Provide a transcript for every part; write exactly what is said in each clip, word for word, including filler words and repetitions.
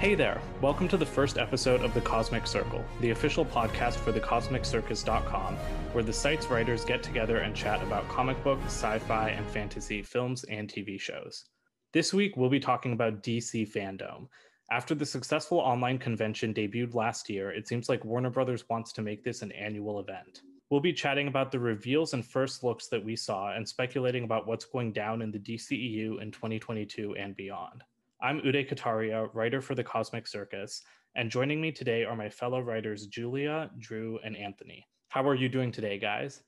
Hey there, welcome to the first episode of The Cosmic Circle, the official podcast for the cosmic circus dot com, where the site's writers get together and chat about comic book, sci-fi, and fantasy films and T V shows. This week, we'll be talking about D C Fandome. After the successful online convention debuted last year, it seems like Warner Brothers wants to make this an annual event. We'll be chatting about the reveals and first looks that we saw and speculating about what's going down in the D C E U in twenty twenty-two and beyond. I'm Uday Kataria, writer for The Cosmic Circus, and joining me today are my fellow writers Julia, Drew, and Anthony. How are you doing today, guys?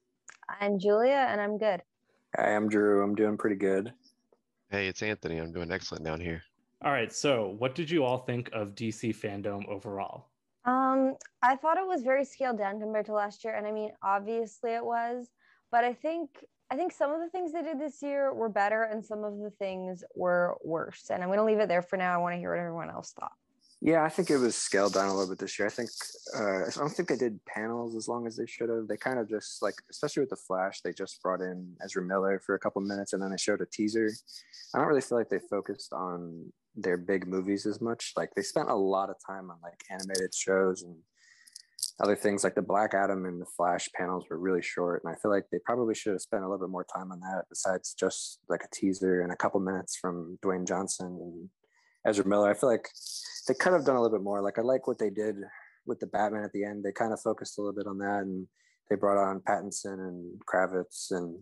I'm Julia, and I'm good. Hi, I'm Drew. I'm doing pretty good. Hey, it's Anthony. I'm doing excellent down here. All right, so what did you all think of D C Fandome overall? Um, I thought it was very scaled down compared to last year, and I mean, obviously it was, but I think... I think some of the things they did this year were better and some of the things were worse. And I'm going to leave it there for now. I want to hear what everyone else thought. Yeah, I think it was scaled down a little bit this year. I think uh, I don't think they did panels as long as they should have. They kind of just like, especially with The Flash, they just brought in Ezra Miller for a couple minutes and then they showed a teaser. I don't really feel like they focused on their big movies as much. Like they spent a lot of time on like animated shows and other things like the Black Adam and the Flash panels were really short. And I feel like they probably should have spent a little bit more time on that besides just like a teaser and a couple minutes from Dwayne Johnson and Ezra Miller. I feel like they could have done a little bit more. Like I like what they did with the Batman at the end. They kind of focused a little bit on that and they brought on Pattinson and Kravitz and,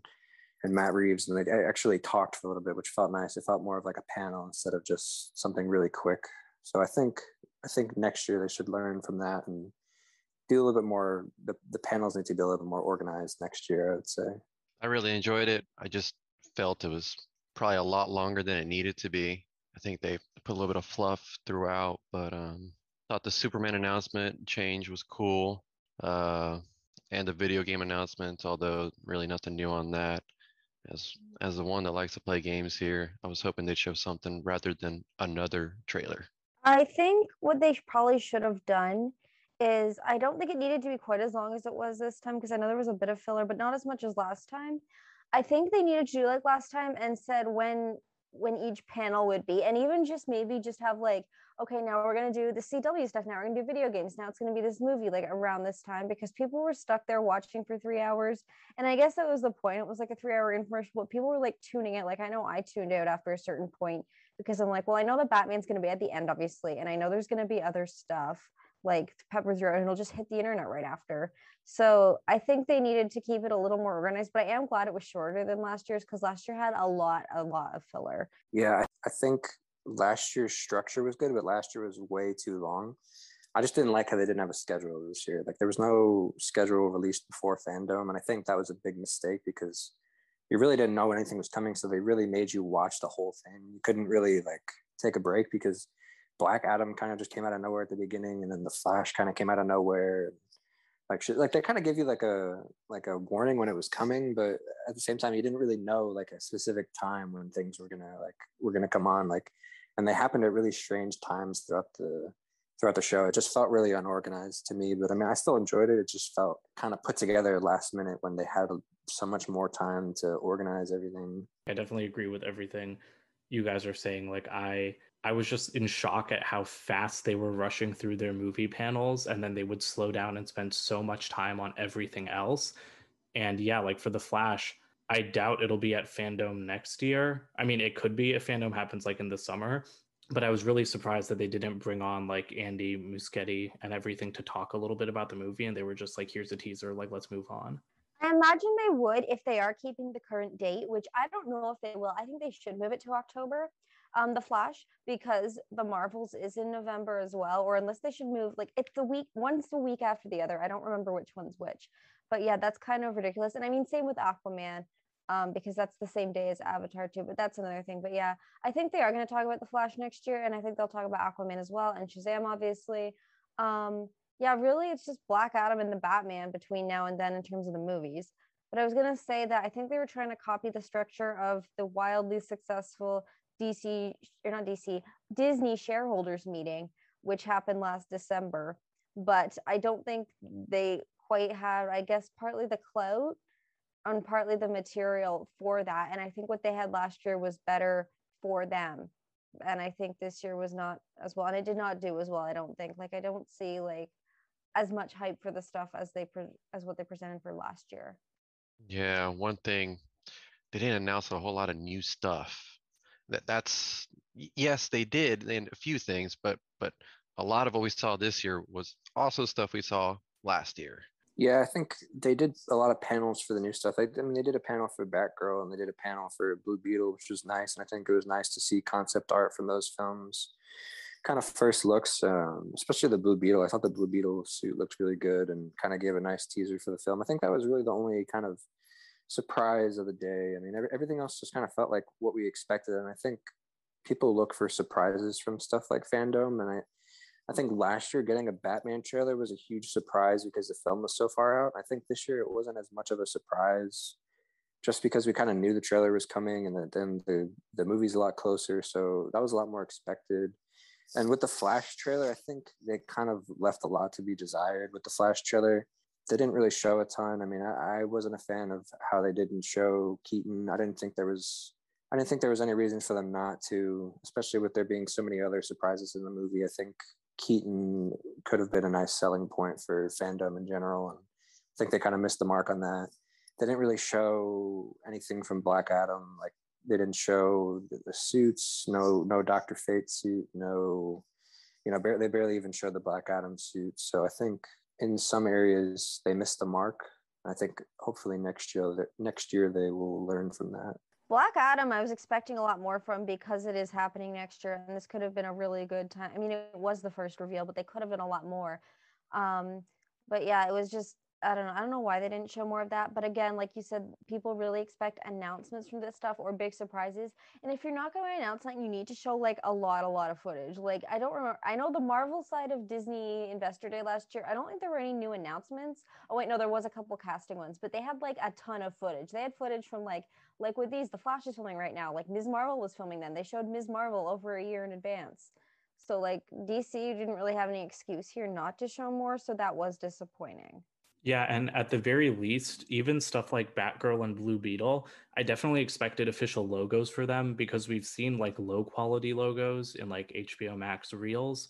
and Matt Reeves. And they actually talked for a little bit, which felt nice. It felt more of like a panel instead of just something really quick. So I think, I think next year they should learn from that and do a little bit more. The, the panels need to be a little bit more organized next year, I would say. I really enjoyed it. I just felt it was probably a lot longer than it needed to be. I think they put a little bit of fluff throughout, but um, thought the Superman announcement change was cool, uh, and the video game announcements, although really nothing new on that. As as the one that likes to play games here, I was hoping they'd show something rather than another trailer. I think what they probably should have done is I don't think it needed to be quite as long as it was this time, because I know there was a bit of filler, but not as much as last time. I think they needed to do like last time and said when when each panel would be, and even just maybe just have like, okay, now we're going to do the C W stuff, now we're going to do video games, now it's going to be this movie, like around this time, because people were stuck there watching for three hours. And I guess that was the point. It was like a three-hour infomercial, but people were like tuning out. Like I know I tuned out after a certain point because I'm like, well, I know that Batman's going to be at the end, obviously, and I know there's going to be other stuff like peppers your own, it'll just hit the internet right after. So I think they needed to keep it a little more organized, but I am glad it was shorter than last year's, because last year had a lot, a lot of filler. Yeah, I think last year's structure was good, but last year was way too long. I just didn't like how they didn't have a schedule this year. Like there was no schedule released before Fandome, and I think that was a big mistake because you really didn't know when anything was coming, so they really made you watch the whole thing. You couldn't really like take a break because Black Adam kind of just came out of nowhere at the beginning, and then the Flash kind of came out of nowhere. Like, shit, like they kind of give you like a like a warning when it was coming, but at the same time, you didn't really know like a specific time when things were gonna like were gonna come on. Like, and they happened at really strange times throughout the throughout the show. It just felt really unorganized to me, but I mean, I still enjoyed it. It just felt kind of put together last minute when they had so much more time to organize everything. I definitely agree with everything you guys are saying. Like, I. I was just in shock at how fast they were rushing through their movie panels, and then they would slow down and spend so much time on everything else. And yeah, like for The Flash, I doubt it'll be at Fandome next year. I mean, it could be if Fandome happens like in the summer, but I was really surprised that they didn't bring on like Andy Muschietti and everything to talk a little bit about the movie. And they were just like, here's a teaser, like, let's move on. I imagine they would if they are keeping the current date, which I don't know if they will. I think they should move it to October. Um, the Flash, because the Marvels is in November as well, or unless they should move, like it's the week, one's the week after the other. I don't remember which one's which, but yeah, that's kind of ridiculous. And I mean, same with Aquaman, um, because that's the same day as Avatar too, but that's another thing. But yeah, I think they are going to talk about the Flash next year, and I think they'll talk about Aquaman as well, and Shazam, obviously. Um, yeah, really, it's just Black Adam and the Batman between now and then in terms of the movies. But I was going to say that I think they were trying to copy the structure of the wildly successful D C, or not D C, Disney shareholders meeting, which happened last December. But I don't think they quite had, I guess, partly the clout and partly the material for that. And I think what they had last year was better for them. and I think this year was not as well, and it did not do as well. I don't think, like, I don't see like as much hype for the stuff as they pre- as what they presented for last year. Yeah, one thing, they didn't announce a whole lot of new stuff. That that's yes, they did, and a few things, but but a lot of what we saw this year was also stuff we saw last year. Yeah, I think they did a lot of panels for the new stuff. I mean, they did a panel for Batgirl, and they did a panel for Blue Beetle, which was nice. And I think it was nice to see concept art from those films, kind of first looks, um, especially the Blue Beetle. I thought the Blue Beetle suit looked really good and kind of gave a nice teaser for the film. I think that was really the only kind of surprise of the day. I mean, every, everything else just kind of felt like what we expected. And I think people look for surprises from stuff like Fandome, and I I think last year getting a Batman trailer was a huge surprise because the film was so far out. I think this year it wasn't as much of a surprise just because we kind of knew the trailer was coming, and then the, the movie's a lot closer. So that was a lot more expected. And with the Flash trailer, I think they kind of left a lot to be desired with the Flash trailer. They didn't really show a ton. I mean, I, I wasn't a fan of how they didn't show Keaton. I didn't think there was... I didn't think there was any reason for them not to, especially with there being so many other surprises in the movie. I think Keaton could have been a nice selling point for Fandome in general, and I think they kind of missed the mark on that. They didn't really show anything from Black Adam. Like, they didn't show the suits, no no Doctor Fate suit, no, you know, bar- they barely even showed the Black Adam suit. So I think in some areas they missed the mark. I think hopefully next year, next year they will learn from that. Black Adam, I was expecting a lot more from because it is happening next year, and this could have been a really good time. I mean, it was the first reveal, but they could have done a lot more. Um, but yeah, it was just, I don't know. I don't know why they didn't show more of that. But again, like you said, people really expect announcements from this stuff or big surprises. And if you're not going to announce something, you need to show like a lot, a lot of footage. Like, I don't remember. I know the Marvel side of Disney Investor Day last year, I don't think there were any new announcements. Oh wait, no, there was a couple casting ones, but they had like a ton of footage. They had footage from like, like with these, the Flash is filming right now. Like, Miz Marvel was filming then. They showed Miz Marvel over a year in advance. So like D C, you didn't really have any excuse here not to show more. So that was disappointing. Yeah, and at the very least, even stuff like Batgirl and Blue Beetle, I definitely expected official logos for them, because we've seen like low quality logos in like H B O Max reels.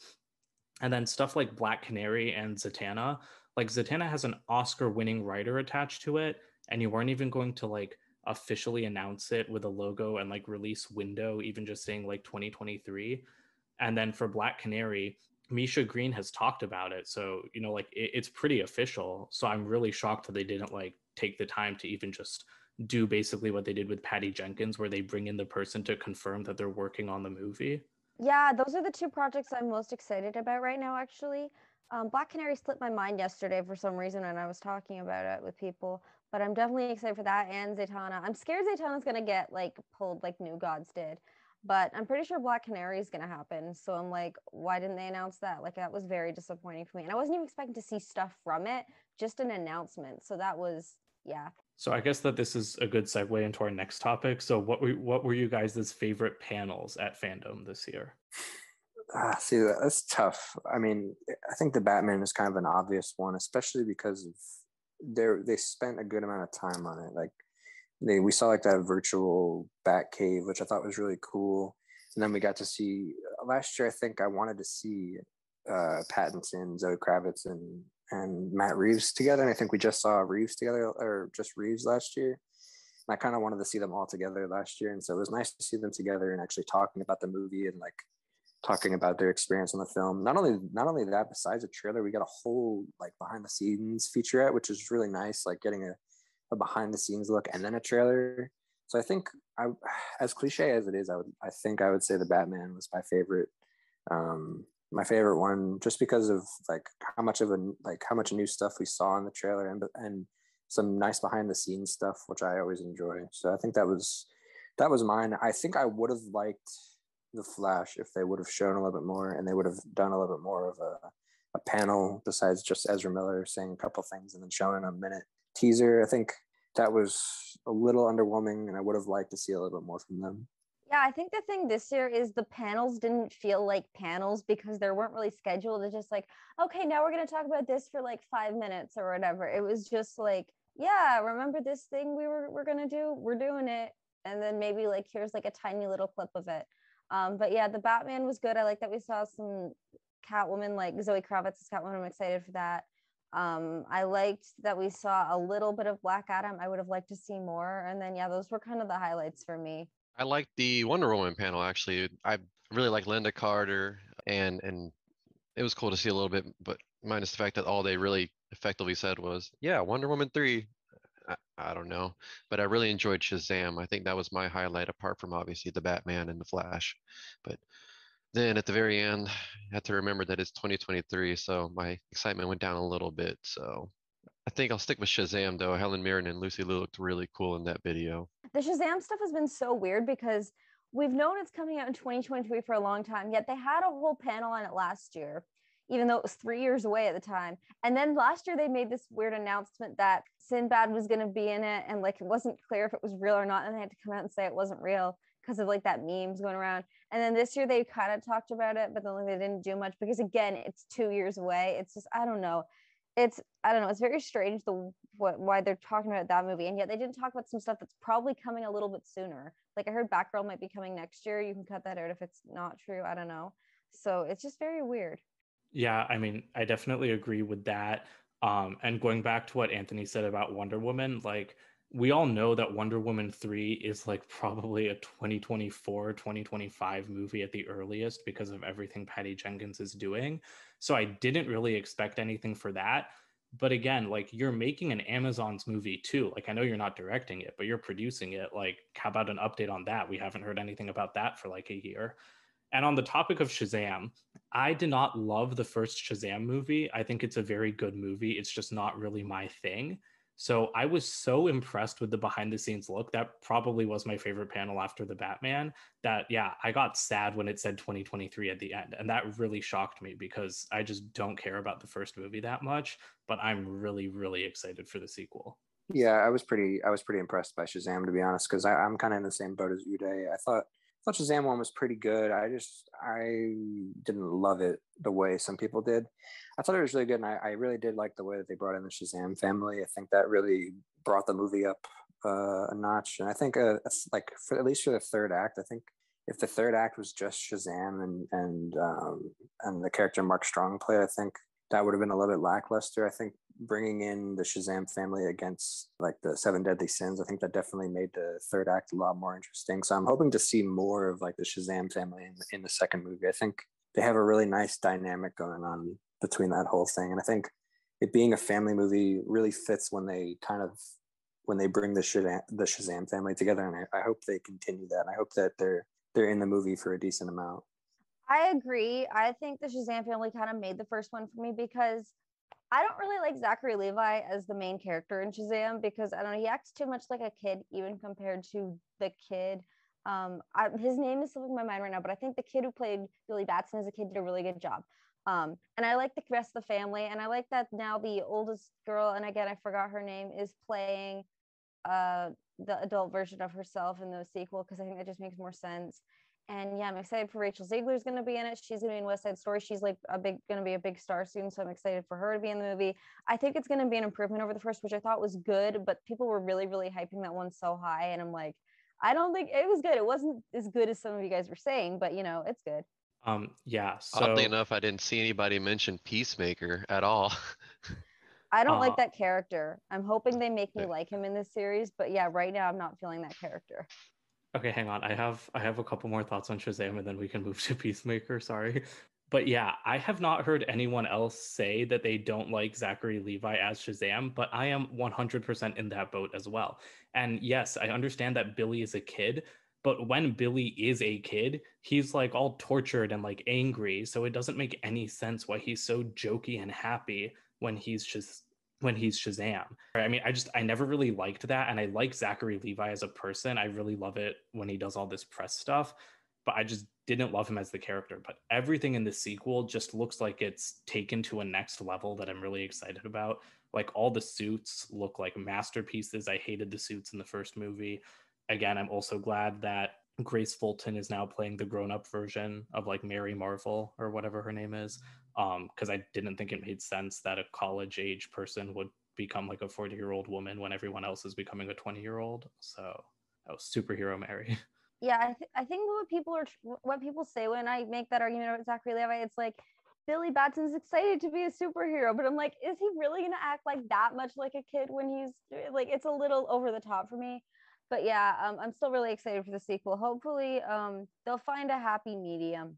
And then stuff like Black Canary and Zatanna, like Zatanna has an Oscar winning writer attached to it, and you weren't even going to like officially announce it with a logo and like release window, even just saying like twenty twenty-three. And then for Black Canary, Misha Green has talked about it, so you know, like it, it's pretty official. So I'm really shocked that they didn't like take the time to even just do basically what they did with Patty Jenkins, where they bring in the person to confirm that they're working on the movie. Yeah, those are the two projects I'm most excited about right now, actually. Um, Black Canary slipped my mind yesterday for some reason, and I was talking about it with people, but I'm definitely excited for that and Zatanna. I'm scared Zatanna's gonna get like pulled like New Gods did. But I'm pretty sure Black Canary is going to happen. So I'm like, why didn't they announce that? Like, that was very disappointing for me. And I wasn't even expecting to see stuff from it, just an announcement. So that was, yeah. So I guess that this is a good segue into our next topic. So what were, what were you guys' favorite panels at Fandome this year? Ah, see, that's tough. I mean, I think the Batman is kind of an obvious one, especially because of they spent a good amount of time on it. Like, They, we saw like that virtual bat cave, which I thought was really cool. And then we got to see last year, I think I wanted to see uh, Pattinson, Zoe Kravitz and, and Matt Reeves together. And I think we just saw Reeves together or just Reeves last year. And I kind of wanted to see them all together last year. And so it was nice to see them together and actually talking about the movie and like talking about their experience on the film. Not only, not only that, besides a trailer, we got a whole like behind the scenes featurette, which is really nice. Like getting a, a behind the scenes look and then a trailer. So I think I, as cliche as it is, I would, I think I would say the Batman was my favorite, um, my favorite one, just because of like how much of a, like how much new stuff we saw in the trailer and, and some nice behind the scenes stuff, which I always enjoy. So I think that was, that was mine. I think I would have liked the Flash if they would have shown a little bit more and they would have done a little bit more of a, a panel besides just Ezra Miller saying a couple things and then showing a minute teaser. I think that was a little underwhelming, and I would have liked to see a little bit more from them. Yeah, I think the thing this year is the panels didn't feel like panels because they weren't really scheduled. It's just like, okay, now we're going to talk about this for like five minutes or whatever. It was just like, yeah, remember this thing we were we're going to do? We're doing it. And then maybe like, here's like a tiny little clip of it. Um, but yeah, the Batman was good. I like that we saw some Catwoman, like Zoe Kravitz's Catwoman. I'm excited for that. Um, I liked that we saw a little bit of Black Adam. I would have liked to see more. And then, yeah, those were kind of the highlights for me. I liked the Wonder Woman panel, actually. I really liked Linda Carter, and and it was cool to see a little bit, but minus the fact that all they really effectively said was, yeah, Wonder Woman three. I, I don't know, but I really enjoyed Shazam. I think that was my highlight, apart from obviously the Batman and the Flash. But then at the very end, I had to remember that it's twenty twenty-three, so my excitement went down a little bit. So I think I'll stick with Shazam, though. Helen Mirren and Lucy Liu looked really cool in that video. The Shazam stuff has been so weird because we've known it's coming out in twenty twenty-three for a long time, yet they had a whole panel on it last year, even though it was three years away at the time. And then last year, they made this weird announcement that Sinbad was going to be in it, and like it wasn't clear if it was real or not, and they had to come out and say it wasn't real because of like that memes going around. And then this year, they kind of talked about it, but then like, they didn't do much because, again, it's two years away. It's just, I don't know. It's, I don't know, it's very strange the what why they're talking about that movie, and yet they didn't talk about some stuff that's probably coming a little bit sooner. Like I heard Batgirl might be coming next year. You can cut that out if it's not true. I don't know. So it's just very weird. Yeah, I mean, I definitely agree with that. Um, and going back to what Anthony said about Wonder Woman, like we all know that Wonder Woman three is like probably a twenty twenty-four, twenty twenty-five movie at the earliest because of everything Patty Jenkins is doing. So I didn't really expect anything for that. But again, like you're making an Amazon's movie too. Like I know you're not directing it, but you're producing it. Like how about an update on that? We haven't heard anything about that for like a year. And on the topic of Shazam, I did not love the first Shazam movie. I think it's a very good movie. It's just not really my thing. So I was so impressed with the behind the scenes look. That probably was my favorite panel after the Batman, that, yeah, I got sad when it said twenty twenty-three at the end. And that really shocked me because I just don't care about the first movie that much, but I'm really, really excited for the sequel. Yeah, I was pretty, I was pretty impressed by Shazam, to be honest, because I'm kind of in the same boat as Uday. I thought, I thought Shazam one was pretty good. I just, I didn't love it the way some people did. I thought it was really good, and I, I really did like the way that they brought in the Shazam family. I think that really brought the movie up uh, a notch. And I think, uh, like, for, at least for the third act, I think if the third act was just Shazam and and um, and the character Mark Strong played, I think that would have been a little bit lackluster. I think bringing in the Shazam family against like the seven deadly sins, I think that definitely made the third act a lot more interesting. So I'm hoping to see more of like the Shazam family in, in the second movie. I think they have a really nice dynamic going on between that whole thing. And I think it being a family movie really fits when they kind of, when they bring the Shazam, the Shazam family together. And I, I hope they continue that. And I hope that they're, they're in the movie for a decent amount. I agree. I think the Shazam family kind of made the first one for me because I don't really like Zachary Levi as the main character in Shazam because, I don't know, he acts too much like a kid, even compared to the kid. Um, I, his name is slipping my mind right now, but I think the kid who played Billy Batson as a kid did a really good job. Um, and I like the rest of the family, and I like that now the oldest girl, and again, I forgot her name, is playing uh, the adult version of herself in the sequel because I think that just makes more sense. And yeah, I'm excited for Rachel Ziegler's going to be in it. She's going to be in West Side Story. She's like a big, going to be a big star soon. So I'm excited for her to be in the movie. I think it's going to be an improvement over the first, which I thought was good, but people were really, really hyping that one so high. And I'm like, I don't think it was good. It wasn't as good as some of you guys were saying, but you know, it's good. Um, yeah. So... Oddly enough, I didn't see anybody mention Peacemaker at all. I don't uh, like that character. I'm hoping they make me like him in this series, but yeah, right now I'm not feeling that character. Okay, hang on. I have I have a couple more thoughts on Shazam, and then we can move to Peacemaker. Sorry. But yeah, I have not heard anyone else say that they don't like Zachary Levi as Shazam, but I am one hundred percent in that boat as well. And yes, I understand that Billy is a kid, but when Billy is a kid, he's like all tortured and like angry. So it doesn't make any sense why he's so jokey and happy when he's just... when he's Shazam. I mean, I just, I never really liked that. And I like Zachary Levi as a person. I really love it when he does all this press stuff, but I just didn't love him as the character. But everything in the sequel just looks like it's taken to a next level that I'm really excited about. Like all the suits look like masterpieces. I hated the suits in the first movie. Again, I'm also glad that Grace Fulton is now playing the grown-up version of like Mary Marvel or whatever her name is, um because I didn't think it made sense that a college age person would become like a forty year old woman when everyone else is becoming a twenty year old. So, oh, superhero Mary. yeah, I, th- I think what people are, what people say when I make that argument about Zachary Levi, it's like, Billy Batson's excited to be a superhero, but I'm like, is he really going to act like that much like a kid when he's like, it's a little over the top for me. But yeah, um, I'm still really excited for the sequel. Hopefully um, they'll find a happy medium,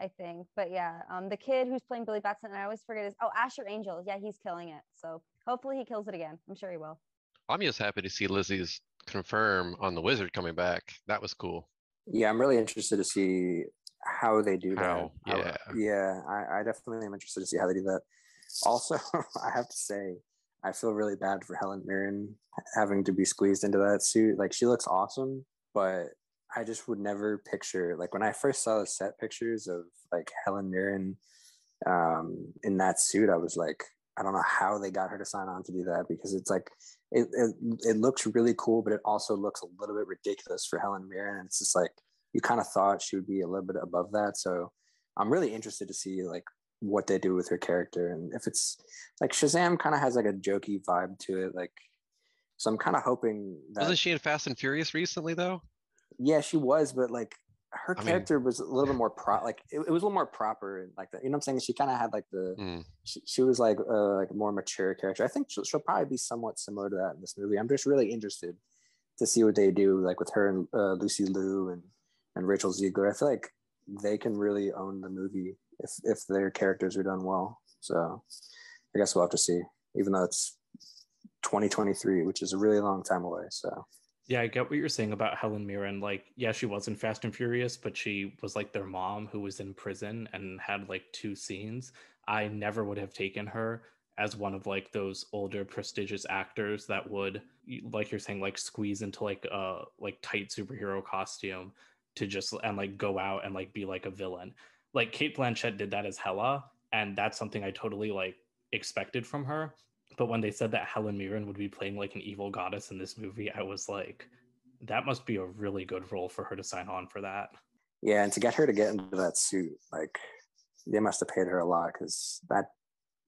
I think. But yeah, um, the kid who's playing Billy Batson, and I always forget his, oh, Asher Angel. Yeah, he's killing it. So hopefully he kills it again. I'm sure he will. I'm just happy to see Lizzie's confirm on the Wizard coming back. That was cool. Yeah, I'm really interested to see how they do how, that. Yeah, I, yeah I, I definitely am interested to see how they do that. Also, I have to say, I feel really bad for Helen Mirren having to be squeezed into that suit. Like, she looks awesome, but I just would never picture, like, when I first saw the set pictures of, like, Helen Mirren um, in that suit, I was like, I don't know how they got her to sign on to do that, because it's like, it, it, it looks really cool, but it also looks a little bit ridiculous for Helen Mirren. And it's just like, you kind of thought she would be a little bit above that. So I'm really interested to see, like, what they do with her character. And if it's like, Shazam kind of has like a jokey vibe to it, like, so I'm kind of hoping that... Wasn't she in Fast and Furious recently though? Yeah, she was, but like, her character I mean, was a little bit more pro like it, it was a little more proper, like that, you know what I'm saying? She kind of had like the mm. she, she was like a uh, like more mature character. I think she'll, she'll probably be somewhat similar to that in this movie. I'm just really interested to see what they do, like, with her and uh, Lucy Liu and and Rachel Ziegler. I feel like they can really own the movie if if their characters are done well. So I guess we'll have to see, even though it's twenty twenty-three, which is a really long time away. So yeah, I get what you're saying about Helen Mirren. Like, yeah, she was in Fast and Furious, but she was like their mom who was in prison and had like two scenes. I never would have taken her as one of like those older prestigious actors that would, like you're saying, like squeeze into like a like tight superhero costume to just and like go out and like be like a villain. Like, Cate Blanchett did that as Hela, and that's something I totally like expected from her. But when they said that Helen Mirren would be playing like an evil goddess in this movie, I was like, that must be a really good role for her to sign on for that. Yeah, and to get her to get into that suit, like, they must have paid her a lot, because that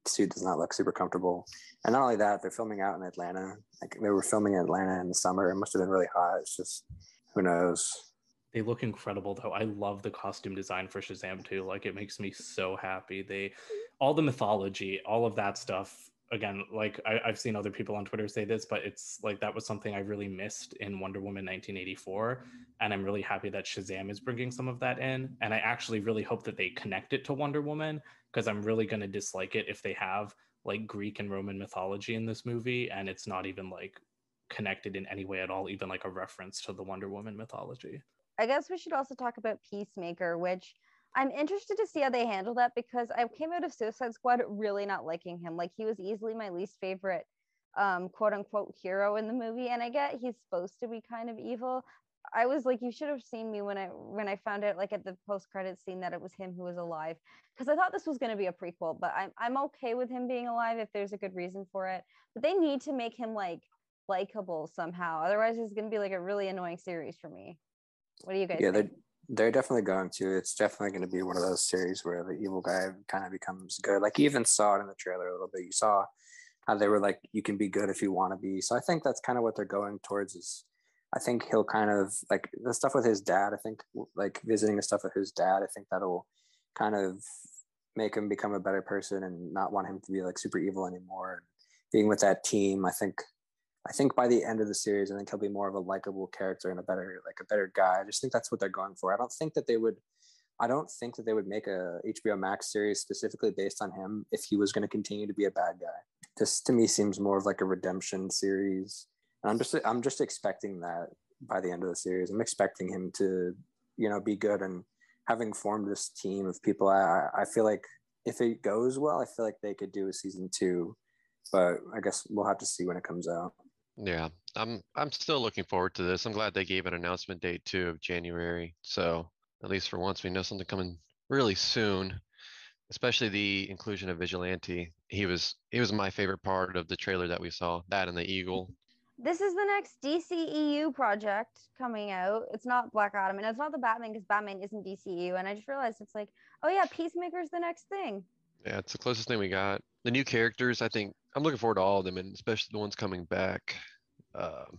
suit does not look super comfortable. And not only that, they're filming out in Atlanta. Like, they were filming in Atlanta in the summer. It must have been really hot. It's just, who knows? They look incredible, though. I love the costume design for Shazam, too. Like, it makes me so happy. They, all the mythology, all of that stuff. Again, like I, I've seen other people on Twitter say this, but it's like that was something I really missed in Wonder Woman nineteen eighty-four. And I'm really happy that Shazam is bringing some of that in. And I actually really hope that they connect it to Wonder Woman, because I'm really going to dislike it if they have like Greek and Roman mythology in this movie and it's not even like connected in any way at all, even like a reference to the Wonder Woman mythology. I guess we should also talk about Peacemaker, which I'm interested to see how they handle that, because I came out of Suicide Squad really not liking him. Like, he was easily my least favorite um, quote unquote hero in the movie. And I get he's supposed to be kind of evil. I was like, you should have seen me when I when I found out, like, at the post-credits scene that it was him who was alive, because I thought this was going to be a prequel, but I'm, I'm okay with him being alive if there's a good reason for it. But they need to make him like likable somehow. Otherwise, it's going to be like a really annoying series for me. What do you guys yeah, think? They- They're definitely going to. It's definitely going to be one of those series where the evil guy kind of becomes good. Like, you even saw it in the trailer a little bit. You saw how they were like, you can be good if you want to be. So I think that's kind of what they're going towards. Is, I think he'll kind of, like, the stuff with his dad, I think, like, visiting the stuff with his dad, I think that'll kind of make him become a better person and not want him to be, like, super evil anymore. And being with that team, I think... I think by the end of the series, I think he'll be more of a likable character and a better, like a better guy. I just think that's what they're going for. I don't think that they would, I don't think that they would make a H B O Max series specifically based on him if he was going to continue to be a bad guy. This to me seems more of like a redemption series. And I'm just, I'm just expecting that by the end of the series. I'm expecting him to, you know, be good. And having formed this team of people, I, I feel like if it goes well, I feel like they could do a season two, but I guess we'll have to see when it comes out. Yeah, I'm I'm still looking forward to this. I'm glad they gave an announcement date, too, of January. So at least for once, we know something coming really soon, especially the inclusion of Vigilante. He was he was my favorite part of the trailer that we saw, that and the Eagle. This is the next D C E U project coming out. It's not Black Adam, and it's not the Batman, because Batman isn't D C E U. And I just realized it's like, oh, yeah, Peacemaker's the next thing. Yeah, it's the closest thing we got. The new characters, I think, I'm looking forward to all of them, and especially the ones coming back. Um,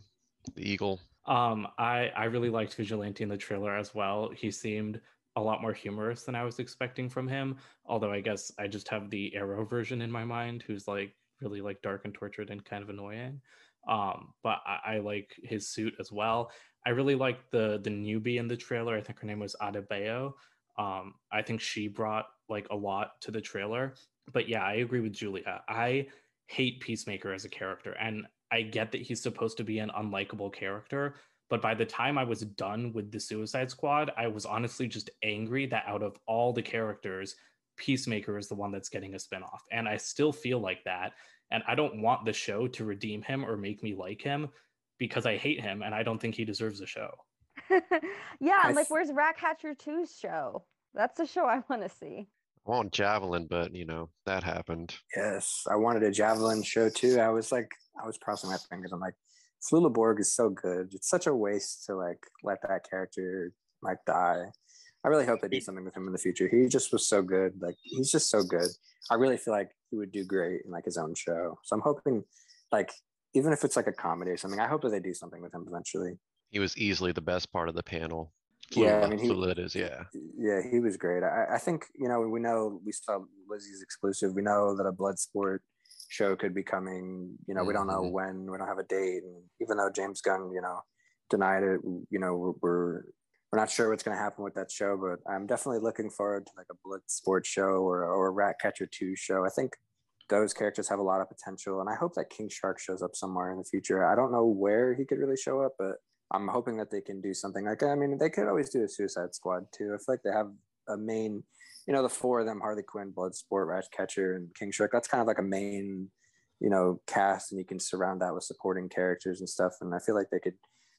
the Eagle. Um, I, I really liked Vigilante in the trailer as well. He seemed a lot more humorous than I was expecting from him. Although I guess I just have the Arrow version in my mind, who's like really like dark and tortured and kind of annoying. Um, but I, I like his suit as well. I really liked the the newbie in the trailer. I think her name was Adebayo. Um, I think she brought like a lot to the trailer. But yeah, I agree with Julia. I hate Peacemaker as a character, and I get that he's supposed to be an unlikable character, but by the time I was done with the Suicide Squad, I was honestly just angry that out of all the characters, Peacemaker is the one that's getting a spinoff. And I still feel like that. And I don't want the show to redeem him or make me like him, because I hate him and I don't think he deserves a show. Yeah, I'm like, where's Ratcatcher two's show? That's a show I want to see. I want Javelin, but you know, that happened. Yes, I wanted a Javelin show too. I was like, I was crossing my fingers. I'm like, Flula Borg is so good. It's such a waste to like let that character like die. I really hope they do something with him in the future. He just was so good. Like, he's just so good. I really feel like he would do great in like his own show. So I'm hoping, like, even if it's like a comedy or something, I hope that they do something with him eventually. He was easily the best part of the panel. Flula, yeah, I mean, he, Flula is, yeah. Yeah, he was great. I, I think, you know, we know we saw Lizzie's exclusive. We know that a Bloodsport show could be coming. You know, mm-hmm. we don't know when. We don't have a date. And even though James Gunn, you know, denied it, you know, we're we're not sure what's going to happen with that show. But I'm definitely looking forward to like a Bloodsport show or or a Ratcatcher two show. I think those characters have a lot of potential, and I hope that King Shark shows up somewhere in the future. I don't know where he could really show up, but I'm hoping that they can do something like that. I mean, they could always do a Suicide Squad too. I feel like they have a main, you know, the four of them, Harley Quinn, Bloodsport, Ratcatcher, and King Shark. That's kind of like a main, you know, cast, and you can surround that with supporting characters and stuff. And I feel like they could,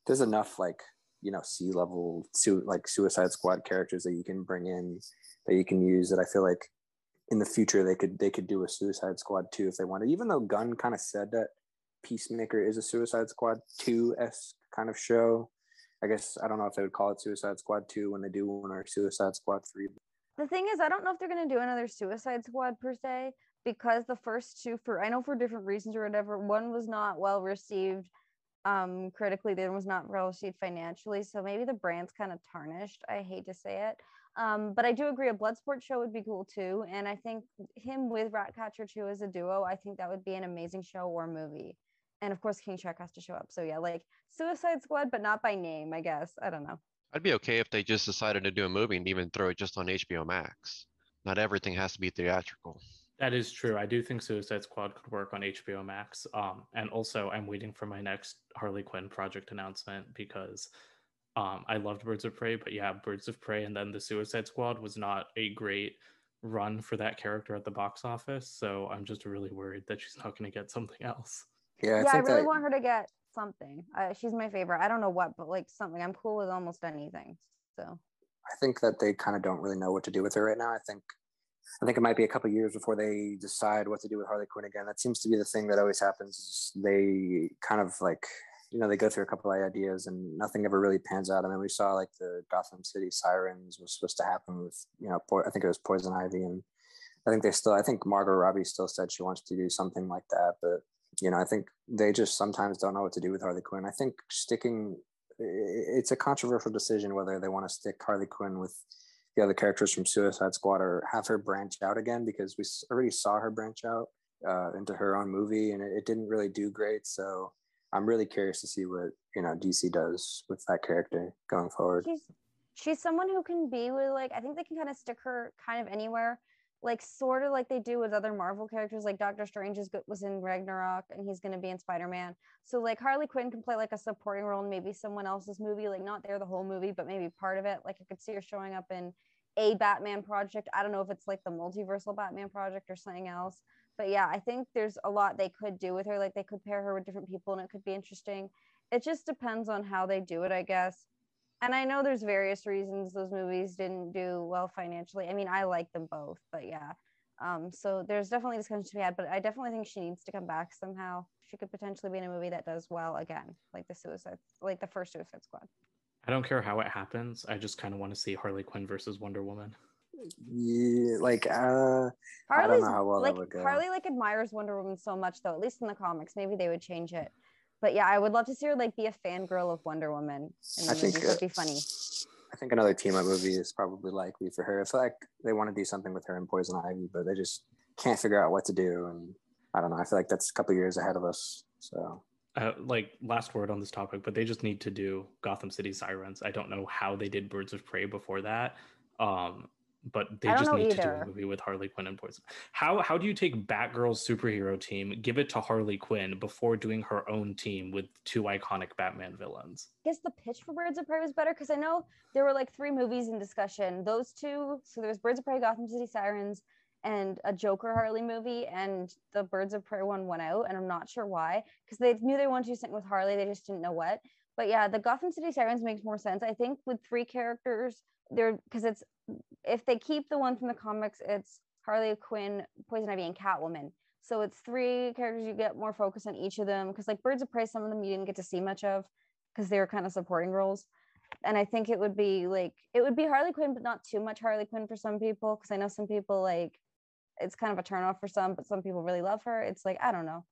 there's enough like, you know, C-level, su- like Suicide Squad characters that you can bring in, that you can use, that I feel like in the future they could they could do a Suicide Squad too if they wanted. Even though Gunn kind of said that Peacemaker is a Suicide Squad two-esque kind of show. I guess I don't know if they would call it Suicide Squad two when they do one, or Suicide Squad three. The thing is, I don't know if they're going to do another Suicide Squad per se, because the first two, for I know for different reasons or whatever, one was not well received um critically, the other was not well received financially, so maybe the brand's kind of tarnished. I hate to say it, um but I do agree a Bloodsport show would be cool too, and I think him with Ratcatcher two as a duo, I think that would be an amazing show or movie. And of course, King Shark has to show up. So yeah, like Suicide Squad, but not by name, I guess. I don't know. I'd be okay if they just decided to do a movie and even throw it just on H B O Max. Not everything has to be theatrical. That is true. I do think Suicide Squad could work on H B O Max. Um, and also, I'm waiting for my next Harley Quinn project announcement, because um, I loved Birds of Prey. But yeah, Birds of Prey and then the Suicide Squad was not a great run for that character at the box office. So I'm just really worried that she's not going to get something else. Yeah, I, yeah, I really that... want her to get something. Uh, she's my favorite. I don't know what, but like something. I'm cool with almost anything. So I think that they kind of don't really know what to do with her right now. I think I think it might be a couple of years before they decide what to do with Harley Quinn again. That seems to be the thing that always happens. They kind of like, you know, they go through a couple of ideas and nothing ever really pans out. I mean, we saw like the Gotham City Sirens was supposed to happen with, you know, po- I think it was Poison Ivy, and I think they still, I think Margot Robbie still said she wants to do something like that, but you know, I think they just sometimes don't know what to do with Harley Quinn. I think sticking, it's a controversial decision whether they want to stick Harley Quinn with the other characters from Suicide Squad or have her branch out again, because we already saw her branch out uh, into her own movie, and it didn't really do great. So I'm really curious to see what, you know, D C does with that character going forward. She's, she's someone who can be with, like, I think they can kind of stick her kind of anywhere. Like sort of like they do with other Marvel characters, like Doctor Strange is, was in Ragnarok, and he's going to be in Spider-Man. So like Harley Quinn can play like a supporting role in maybe someone else's movie, like not there the whole movie, but maybe part of it. Like I could see her showing up in a Batman project. I don't know if it's like the multiversal Batman project or something else. But yeah, I think there's a lot they could do with her. Like they could pair her with different people and it could be interesting. It just depends on how they do it, I guess. And I know there's various reasons those movies didn't do well financially. I mean, I like them both, but yeah. Um, so there's definitely discussion to be had, but I definitely think she needs to come back somehow. She could potentially be in a movie that does well again, like the Suicide, like the first Suicide Squad. I don't care how it happens. I just kind of want to see Harley Quinn versus Wonder Woman. Yeah, like uh, I don't know how well like, that would go. Harley like admires Wonder Woman so much, though. At least in the comics, maybe they would change it. But yeah, I would love to see her like be a fangirl of Wonder Woman. And I think it would be funny. I think another team-up movie is probably likely for her. I feel like they want to do something with her in Poison Ivy, but they just can't figure out what to do. And I don't know. I feel like that's a couple of years ahead of us. So, uh, like, last word on this topic, but they just need to do Gotham City Sirens. I don't know how they did Birds of Prey before that, um, but they just need either. to do a movie with Harley Quinn and Poison. How how do you take Batgirl's superhero team, give it to Harley Quinn before doing her own team with two iconic Batman villains? I guess the pitch for Birds of Prey was better, because I know there were like three movies in discussion. Those two, so there was Birds of Prey, Gotham City Sirens, and a Joker Harley movie, and the Birds of Prey one went out, and I'm not sure why, because they knew they wanted to do something with Harley, they just didn't know what. But yeah, the Gotham City Sirens makes more sense, I think, with three characters there, because it's, if they keep the one from the comics, it's Harley Quinn, Poison Ivy, and Catwoman. So it's three characters, you get more focus on each of them, because like Birds of Prey, some of them you didn't get to see much of because they were kind of supporting roles. And I think it would be like, it would be Harley Quinn, but not too much Harley Quinn for some people, because I know some people like, it's kind of a turnoff for some, but some people really love her. It's like, I don't know.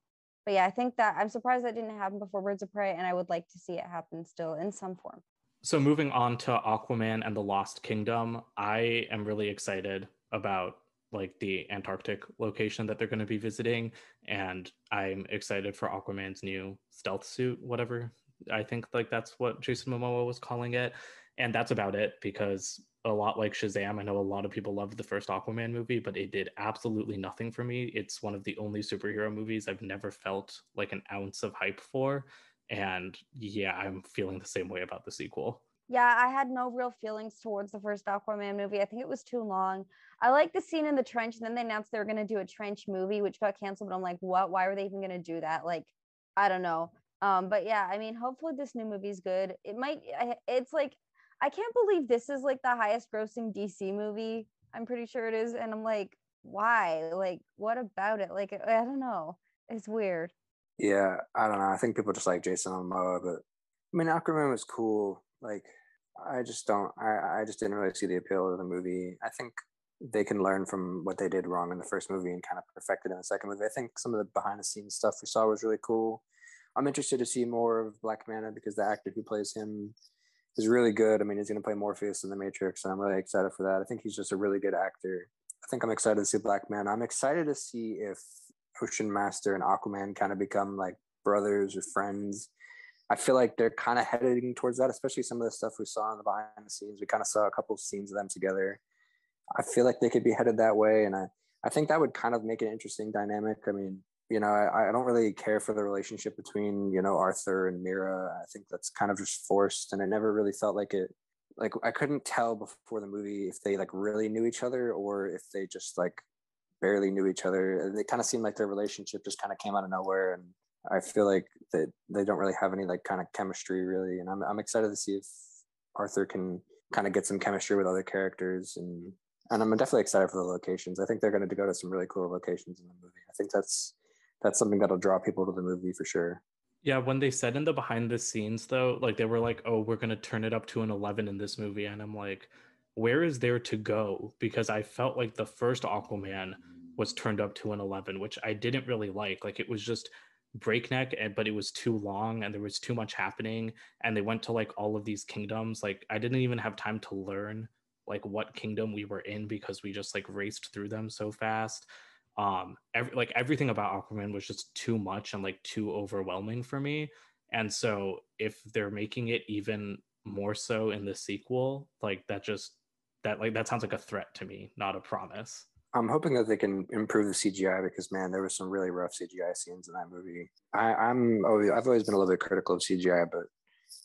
But yeah, I think that I'm surprised that didn't happen before Birds of Prey, and I would like to see it happen still in some form. So moving on to Aquaman and the Lost Kingdom, I am really excited about like the Antarctic location that they're going to be visiting. And I'm excited for Aquaman's new stealth suit, whatever. I think like that's what Jason Momoa was calling it. And that's about it, because a lot like Shazam, I know a lot of people loved the first Aquaman movie, but it did absolutely nothing for me. It's one of the only superhero movies I've never felt like an ounce of hype for. And yeah, I'm feeling the same way about the sequel. Yeah, I had no real feelings towards the first Aquaman movie. I think it was too long. I like the scene in the trench, and then they announced they were going to do a trench movie, which got canceled. But I'm like, what? Why were they even going to do that? Like, I don't know. Um, but yeah, I mean, hopefully this new movie's good. It might, it's like, I can't believe this is like the highest grossing D C movie. I'm pretty sure it is. And I'm like, why? Like, what about it? Like, I don't know. It's weird. Yeah, I don't know. I think people just like Jason Momoa, but I mean, Aquaman was cool. Like, I just don't, I, I just didn't really see the appeal of the movie. I think they can learn from what they did wrong in the first movie and kind of perfect it in the second movie. I think some of the behind the scenes stuff we saw was really cool. I'm interested to see more of Black Manta, because the actor who plays him is really good. I mean, he's going to play Morpheus in The Matrix, and I'm really excited for that. I think he's just a really good actor. I think I'm excited to see Black Manta. I'm excited to see if Ocean Master and Aquaman kind of become like brothers or friends. I feel like they're kind of heading towards that, especially some of the stuff we saw in the behind the scenes. We kind of saw a couple of scenes of them together. I feel like they could be headed that way, and I, I think that would kind of make an interesting dynamic. I mean, you know, I, I don't really care for the relationship between, you know, Arthur and Mira. I think that's kind of just forced, and I never really felt like it, like I couldn't tell before the movie if they like really knew each other or if they just like barely knew each other. They kind of seemed like their relationship just kind of came out of nowhere, and I feel like that they, they don't really have any like kind of chemistry really, and I'm I'm excited to see if Arthur can kind of get some chemistry with other characters, and and I'm definitely excited for the locations. I think they're going to go to some really cool locations in the movie. I think that's that's something that'll draw people to the movie for sure. Yeah, when they said in the behind the scenes though, like they were like, oh, we're going to turn it up to an eleven in this movie, and I'm like, where is there to go? Because I felt like the first Aquaman was turned up to an eleven, which I didn't really like. Like it was just breakneck, and, but it was too long and there was too much happening. And they went to like all of these kingdoms. Like I didn't even have time to learn like what kingdom we were in, because we just like raced through them so fast. Um, every, like everything about Aquaman was just too much and like too overwhelming for me. And so if they're making it even more so in the sequel, like that just, That like that sounds like a threat to me, not a promise. I'm hoping that they can improve the C G I, because man, there was some really rough C G I scenes in that movie. I, I'm always, I've always been a little bit critical of C G I, but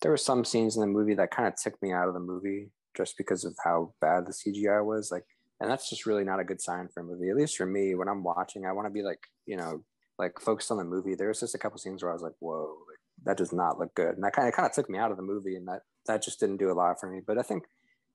there were some scenes in the movie that kind of took me out of the movie just because of how bad the C G I was. Like, and that's just really not a good sign for a movie. At least for me, when I'm watching, I want to be like, you know, like focused on the movie. There was just a couple scenes where I was like, whoa, like, that does not look good, and that kind of kind of took me out of the movie, and that that just didn't do a lot for me. But I think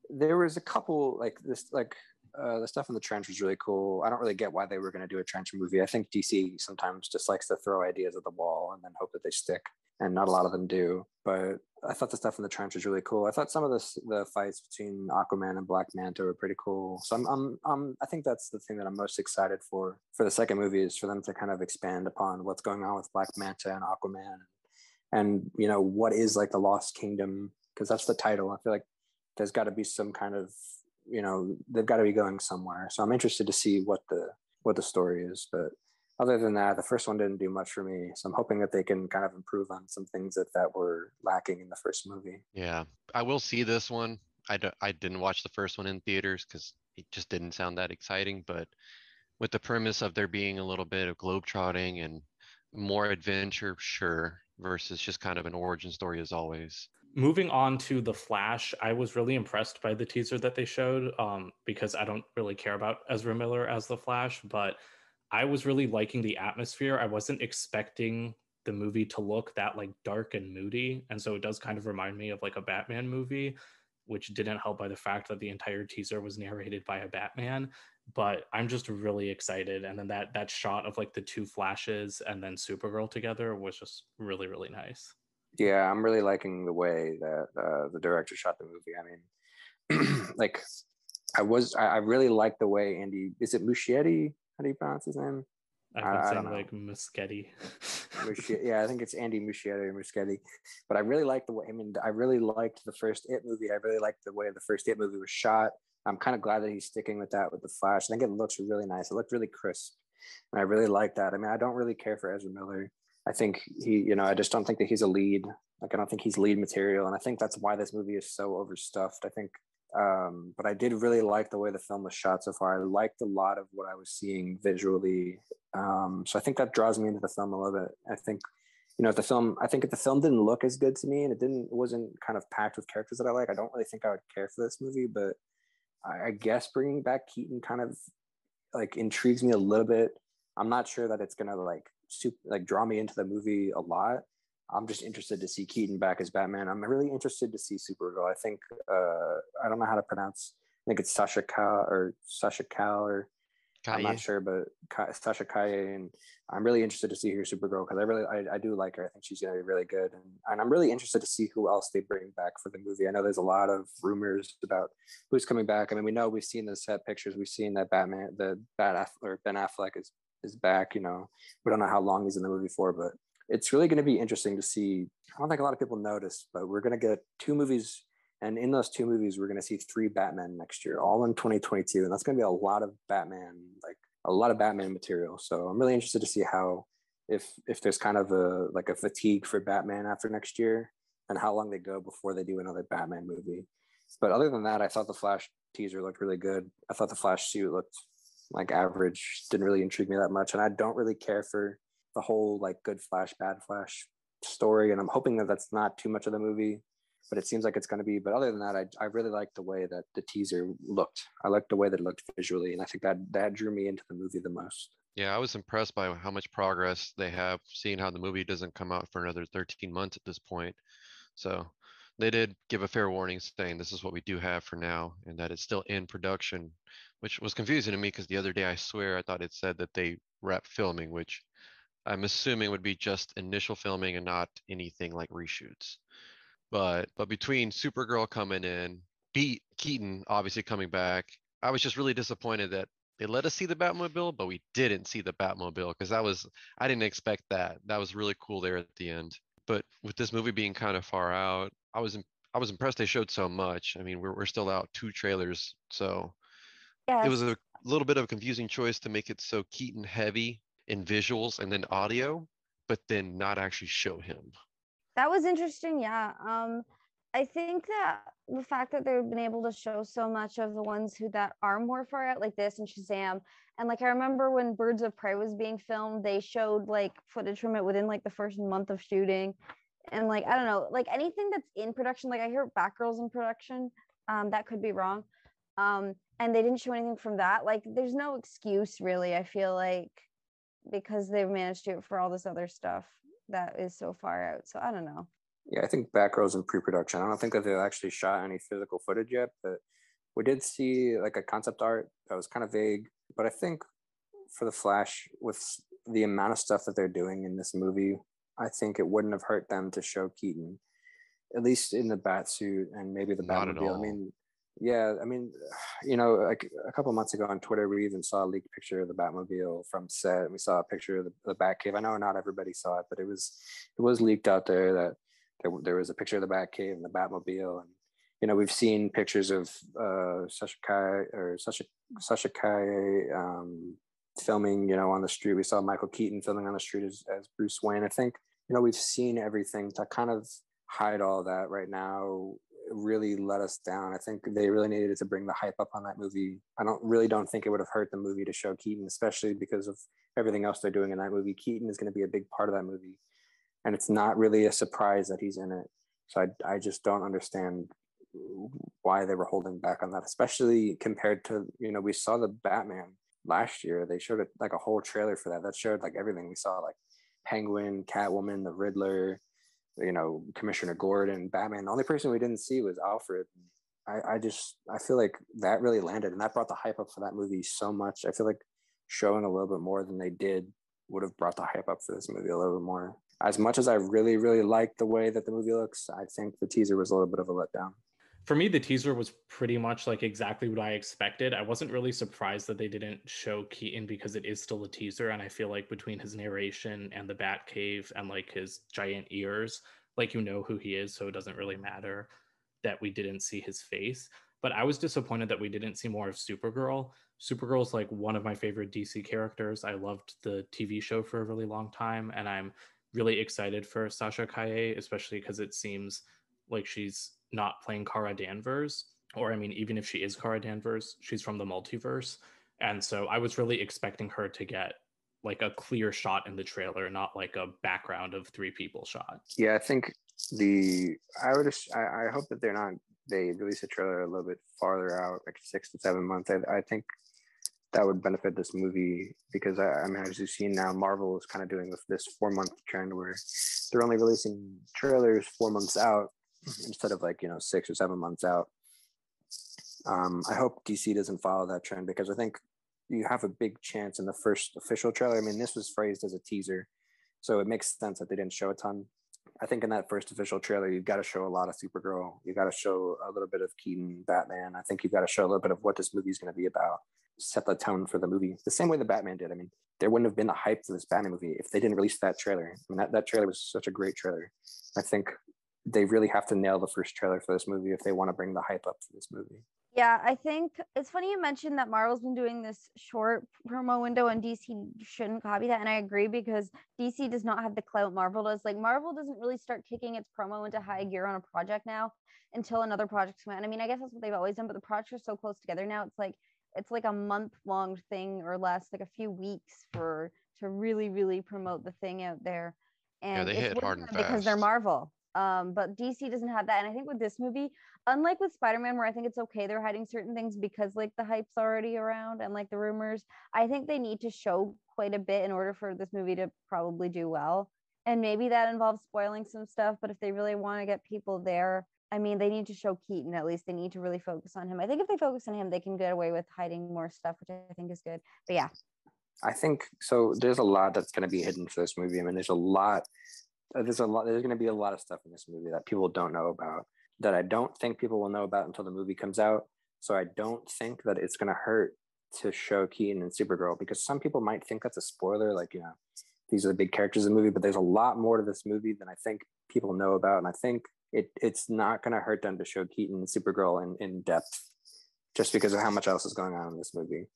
there was a couple like this, like uh, the stuff in the trench was really cool. I don't really get why they were going to do a trench movie. I think D C sometimes just likes to throw ideas at the wall and then hope that they stick, and not a lot of them do. But I thought the stuff in the trench was really cool. I thought some of the the fights between Aquaman and Black Manta were pretty cool. So I'm, I'm, I'm I think that's the thing that I'm most excited for for the second movie, is for them to kind of expand upon what's going on with Black Manta and Aquaman, and, you know, what is like the Lost Kingdom? Because that's the title. I feel like there's got to be some kind of, you know, they've got to be going somewhere. So I'm interested to see what the what the story is. But other than that, the first one didn't do much for me. So I'm hoping that they can kind of improve on some things that, that were lacking in the first movie. Yeah, I will see this one. I, d- I didn't watch the first one in theaters because it just didn't sound that exciting. But with the premise of there being a little bit of globetrotting and more adventure, sure, versus just kind of an origin story as always. Moving on to The Flash, I was really impressed by the teaser that they showed, um, because I don't really care about Ezra Miller as The Flash, but I was really liking the atmosphere. I wasn't expecting the movie to look that like dark and moody. And so it does kind of remind me of like a Batman movie, which didn't help by the fact that the entire teaser was narrated by a Batman. But I'm just really excited. And then that that shot of like the two Flashes and then Supergirl together was just really, really nice. Yeah, I'm really liking the way that uh, the director shot the movie. I mean, like I was, I, I really like the way Andy, is it Muschietti? How do you pronounce his name? I've been I, saying I like Muschietti. Yeah, I think it's Andy Muschietti or Muschietti. But I really liked the way, I mean, I really liked the first It movie. I really liked the way the first It movie was shot. I'm kind of glad that he's sticking with that with The Flash. I think it looks really nice. It looked really crisp. And I really like that. I mean, I don't really care for Ezra Miller. I think he, you know, I just don't think that he's a lead. Like, I don't think he's lead material. And I think that's why this movie is so overstuffed. I think, um, but I did really like the way the film was shot so far. I liked a lot of what I was seeing visually. Um, so I think that draws me into the film a little bit. I think, you know, if the film, I think if the film didn't look as good to me and it didn't, it wasn't kind of packed with characters that I like, I don't really think I would care for this movie, but I guess bringing back Keaton kind of like intrigues me a little bit. I'm not sure that it's going to like super, like draw me into the movie a lot. I'm just interested to see Keaton back as Batman. I'm really interested to see Supergirl. I think, uh, I don't know how to pronounce, I think it's Sasha Calle or Sasha Calle or Calle. I'm not sure, but Ka- Sasha Calle. And I'm really interested to see her Supergirl because I really, I, I do like her. I think she's going to be really good. And, and I'm really interested to see who else they bring back for the movie. I know there's a lot of rumors about who's coming back. I mean, we know we've seen the set pictures. We've seen that Batman, the Bat or Ben Affleck is, is back. You know, we don't know how long he's in the movie for, but it's really going to be interesting to see. I don't think a lot of people notice, but we're going to get two movies. And in those two movies, we're going to see three Batman next year, all in twenty twenty-two. And that's going to be a lot of Batman, like a lot of Batman material. So I'm really interested to see how, if if there's kind of a like a fatigue for Batman after next year and how long they go before they do another Batman movie. But other than that, I thought the Flash teaser looked really good. I thought the Flash suit looked like average, didn't really intrigue me that much. And I don't really care for the whole like good Flash, bad Flash story. And I'm hoping that that's not too much of the movie, but it seems like it's going to be. But other than that, I I really liked the way that the teaser looked. I liked the way that it looked visually. And I think that that drew me into the movie the most. Yeah, I was impressed by how much progress they have, seeing how the movie doesn't come out for another thirteen months at this point. So they did give a fair warning saying this is what we do have for now and that it's still in production, which was confusing to me because the other day, I swear, I thought it said that they wrapped filming, which I'm assuming would be just initial filming and not anything like reshoots. But but between Supergirl coming in, Pete Keaton obviously coming back, I was just really disappointed that they let us see the Batmobile, but we didn't see the Batmobile because that was I didn't expect that. That was really cool there at the end. But with this movie being kind of far out, I was I was impressed they showed so much. I mean, we're we're still out two trailers, so yes. It was a little bit of a confusing choice to make it so Keaton heavy in visuals and then audio, but then not actually show him. That was interesting, yeah. Um, I think that the fact that they've been able to show so much of the ones who that are more far out, like this and Shazam, and like I remember when Birds of Prey was being filmed, they showed like footage from it within like the first month of shooting, and like I don't know, like anything that's in production, like I hear Batgirl's in production, um, that could be wrong, um, and they didn't show anything from that. Like there's no excuse really. I feel like because they've managed to do it for all this other stuff that is so far out. So I don't know. Yeah, I think Batgirl's in pre-production. I don't think that they've actually shot any physical footage yet, but we did see like a concept art that was kind of vague. But I think for the Flash, with the amount of stuff that they're doing in this movie, I think it wouldn't have hurt them to show Keaton, at least in the Batsuit and maybe the Batmobile. I mean, Yeah, I mean, you know, like a couple months ago on Twitter, we even saw a leaked picture of the Batmobile from set, and we saw a picture of the, the Batcave. I know not everybody saw it, but it was it was leaked out there that there, there was a picture of the Batcave and the Batmobile. And you know, we've seen pictures of uh, Sasha Calle or Sasha Sasha Calle um, filming, you know, on the street. We saw Michael Keaton filming on the street as, as Bruce Wayne. I think, you know, we've seen everything to kind of hide all that right now. Really let us down. I think they really needed to bring the hype up on that movie. I don't really don't think it would have hurt the movie to show Keaton, especially because of everything else they're doing in that movie. Keaton is going to be a big part of that movie, and it's not really a surprise that he's in it. So I, I just don't understand why they were holding back on that, especially compared to, you know, we saw the Batman last year. They showed it like a whole trailer for that. That showed like everything. We saw like Penguin, Catwoman, the Riddler, you know, Commissioner Gordon, Batman. The only person we didn't see was Alfred. I, I just, I feel like that really landed, and that brought the hype up for that movie so much. I feel like showing a little bit more than they did would have brought the hype up for this movie a little bit more. As much as I really, really liked the way that the movie looks, I think the teaser was a little bit of a letdown. For me, the teaser was pretty much like exactly what I expected. I wasn't really surprised that they didn't show Keaton because it is still a teaser. And I feel like between his narration and the Batcave and like his giant ears, like, you know who he is. So it doesn't really matter that we didn't see his face. But I was disappointed that we didn't see more of Supergirl. Supergirl's like one of my favorite D C characters. I loved the T V show for a really long time. And I'm really excited for Sasha Calle, especially because it seems like she's not playing Kara Danvers, or I mean, even if she is Kara Danvers, she's from the multiverse. And so I was really expecting her to get like a clear shot in the trailer, not like a background of three people shot. Yeah, I think the, I would, I, I hope that they're not, they release a trailer a little bit farther out, like six to seven months. I, I think that would benefit this movie because I, I mean, as you've seen now, Marvel is kind of doing this four month trend where they're only releasing trailers four months out, instead of like, you know, six or seven months out. Um, I hope D C doesn't follow that trend because I think you have a big chance in the first official trailer. I mean, this was phrased as a teaser, so it makes sense that they didn't show a ton. I think in that first official trailer, you've got to show a lot of Supergirl. You've got to show a little bit of Keaton, Batman. I think you've got to show a little bit of what this movie is going to be about. Set the tone for the movie the same way the Batman did. I mean, there wouldn't have been the hype for this Batman movie if they didn't release that trailer. I mean, that, that trailer was such a great trailer. I think they really have to nail the first trailer for this movie if they want to bring the hype up for this movie. Yeah, I think it's funny you mentioned that Marvel's been doing this short promo window and D C shouldn't copy that. And I agree because D C does not have the clout Marvel does. Like Marvel doesn't really start kicking its promo into high gear on a project now until another project's come out. And I mean, I guess that's what they've always done, but the projects are so close together now. It's like, it's like a month long thing or less, like a few weeks for, to really, really promote the thing out there. And yeah, they hit hard and fast because they're Marvel. Um, but D C doesn't have that. And I think with this movie, unlike with Spider-Man, where I think it's okay they're hiding certain things because like the hype's already around and like the rumors, I think they need to show quite a bit in order for this movie to probably do well. And maybe that involves spoiling some stuff, but if they really want to get people there, I mean, they need to show Keaton at least. They need to really focus on him. I think if they focus on him, they can get away with hiding more stuff, which I think is good. But yeah. I think, so there's a lot that's going to be hidden for this movie. I mean, there's a lot There's a lot. There's going to be a lot of stuff in this movie that people don't know about, that I don't think people will know about until the movie comes out. So I don't think that it's going to hurt to show Keaton and Supergirl because some people might think that's a spoiler. Like, you know, these are the big characters in the movie, but there's a lot more to this movie than I think people know about. And I think it it's not going to hurt them to show Keaton and Supergirl in, in depth just because of how much else is going on in this movie.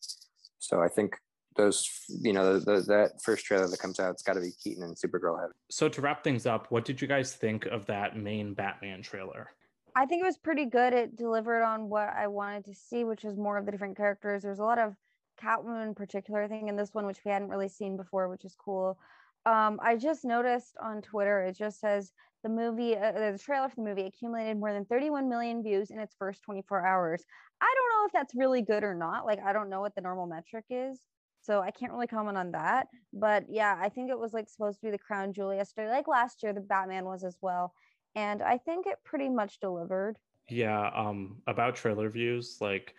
So I think those, you know, the, the, that first trailer that comes out, it's got to be Keaton and Supergirl heavy. So to wrap things up, what did you guys think of that main Batman trailer? I think it was pretty good. It delivered on what I wanted to see, which was more of the different characters. There's a lot of Catwoman in particular thing in this one, which we hadn't really seen before, which is cool. Um, I just noticed on Twitter, it just says the movie, uh, the trailer for the movie accumulated more than thirty-one million views in its first twenty-four hours. I don't know if that's really good or not. Like, I don't know what the normal metric is. So I can't really comment on that. But yeah, I think it was like supposed to be the crown jewel yesterday. Like last year, the Batman was as well. And I think it pretty much delivered. Yeah, um, about trailer views, like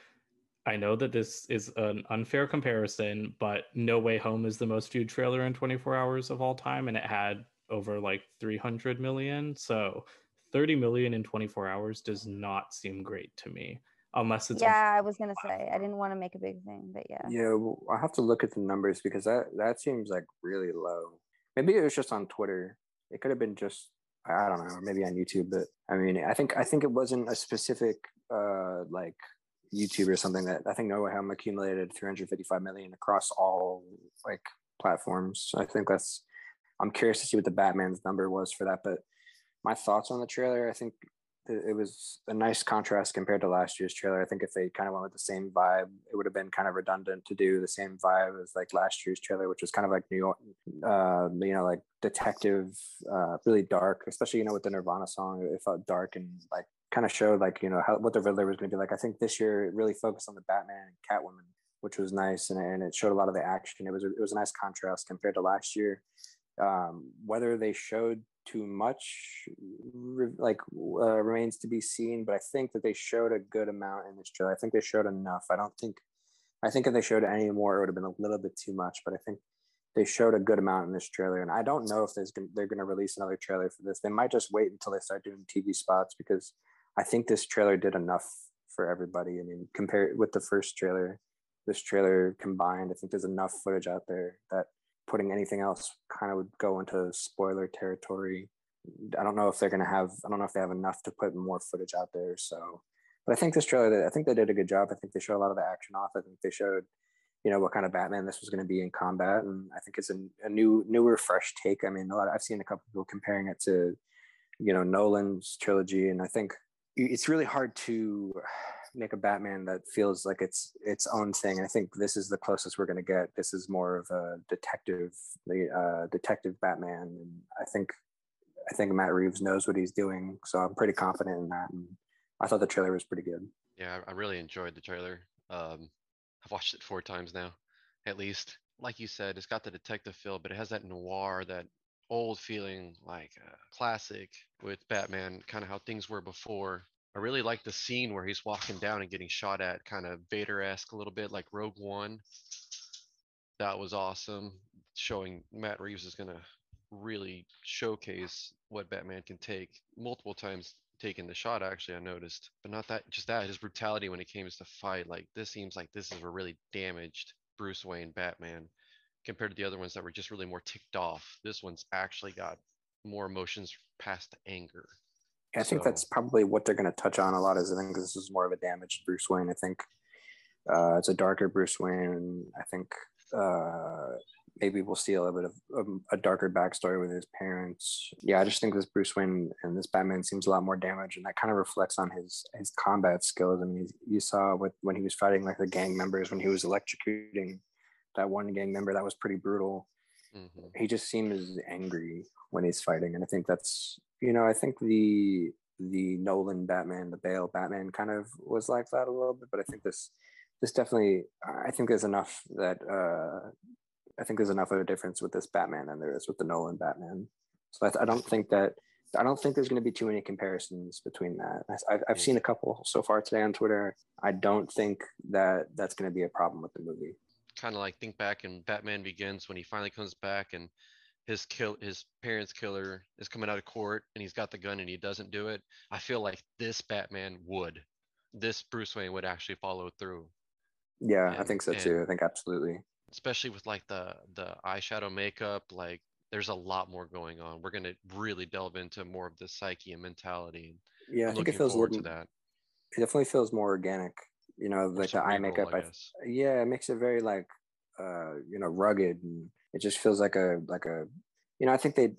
I know that this is an unfair comparison, but No Way Home is the most viewed trailer in twenty-four hours of all time. And it had over like three hundred million. So thirty million in twenty-four hours does not seem great to me. unless it's yeah. I was gonna say I didn't want to make a big thing, but yeah. Yeah, well, I have to look at the numbers because that that seems like really low. Maybe it was just on Twitter. It could have been just I don't know. Maybe on YouTube, but I mean, I think I think it wasn't a specific uh like YouTube or something. That I think Noah accumulated three hundred fifty-five million across all like platforms. So I think that's. I'm curious to see what the Batman's number was for that, but my thoughts on the trailer, I think it was a nice contrast compared to last year's trailer. I think if they kind of went with the same vibe, it would have been kind of redundant to do the same vibe as like last year's trailer, which was kind of like New York, uh, you know, like detective, uh, really dark, especially, you know, with the Nirvana song, it felt dark and like kind of showed like, you know, how, what the Riddler was going to be like. I think this year it really focused on the Batman and Catwoman, which was nice. And, and it showed a lot of the action. It was, a, it was a nice contrast compared to last year. Um, whether they showed too much like uh, remains to be seen, but I think that they showed a good amount in this trailer. I think they showed enough. I don't think I think if they showed any more it would have been a little bit too much, but I think they showed a good amount in this trailer, and I don't know if there's gonna, they're going to release another trailer for this. They might just wait until they start doing T V spots, because I think this trailer did enough for everybody. I mean, compared with the first trailer, this trailer combined, I think there's enough footage out there that putting anything else kind of would go into spoiler territory. I don't know if they're going to have, I don't know if they have enough to put more footage out there. So, but I think this trailer, I think they did a good job. I think they showed a lot of the action off. I think they showed, you know, what kind of Batman this was going to be in combat. And I think it's a, a new, newer, fresh take. I mean, a lot of, I've seen a couple people comparing it to, you know, Nolan's trilogy. And I think it's really hard to make a Batman that feels like it's its own thing, and I think this is the closest we're going to get. This is more of a detective, the uh, detective Batman, and I think I think Matt Reeves knows what he's doing, so I'm pretty confident in that. And I thought the trailer was pretty good. Yeah, I really enjoyed the trailer. Um, I've watched it four times now, at least. Like you said, it's got the detective feel, but it has that noir, that old feeling, like uh, classic with Batman, kind of how things were before. I really like the scene where he's walking down and getting shot at, kind of Vader-esque a little bit, like Rogue One. That was awesome. Showing Matt Reeves is going to really showcase what Batman can take. Multiple times taking the shot, actually, I noticed. But not that, just that, his brutality when it came to fight. Like, this seems like this is a really damaged Bruce Wayne Batman compared to the other ones that were just really more ticked off. This one's actually got more emotions past the anger. I think so. That's probably what they're going to touch on a lot, is I think this is more of a damaged Bruce Wayne. I think uh, it's a darker Bruce Wayne. I think uh, maybe we'll see a little bit of um, a darker backstory with his parents. Yeah, I just think this Bruce Wayne and this Batman seems a lot more damaged, and that kind of reflects on his his combat skills. I mean, you saw with, when he was fighting like the gang members, when he was electrocuting that one gang member, that was pretty brutal. Mm-hmm. He just seems angry when he's fighting, and I think that's, you know, I think the the Nolan Batman, the Bale Batman, kind of was like that a little bit. But I think this this definitely, I think there's enough that uh, I think there's enough of a difference with this Batman than there is with the Nolan Batman. So I, th- I don't think that I don't think there's going to be too many comparisons between that. I, I've, I've seen a couple so far today on Twitter. I don't think that that's going to be a problem with the movie. Kind of like think back in Batman Begins when he finally comes back and his kill his parents' killer is coming out of court and he's got the gun and he doesn't do it. I feel like this Batman would, this Bruce Wayne would actually follow through. Yeah, and I think so too. I think absolutely. Especially with like the the eyeshadow makeup, like there's a lot more going on. We're gonna really delve into more of the psyche and mentality. Yeah, I'm I think it feels forward to that. It definitely feels more organic. You know, like the eye makeup, I, yeah, it makes it very like, uh, you know, rugged, and it just feels like a like a, you know, I think they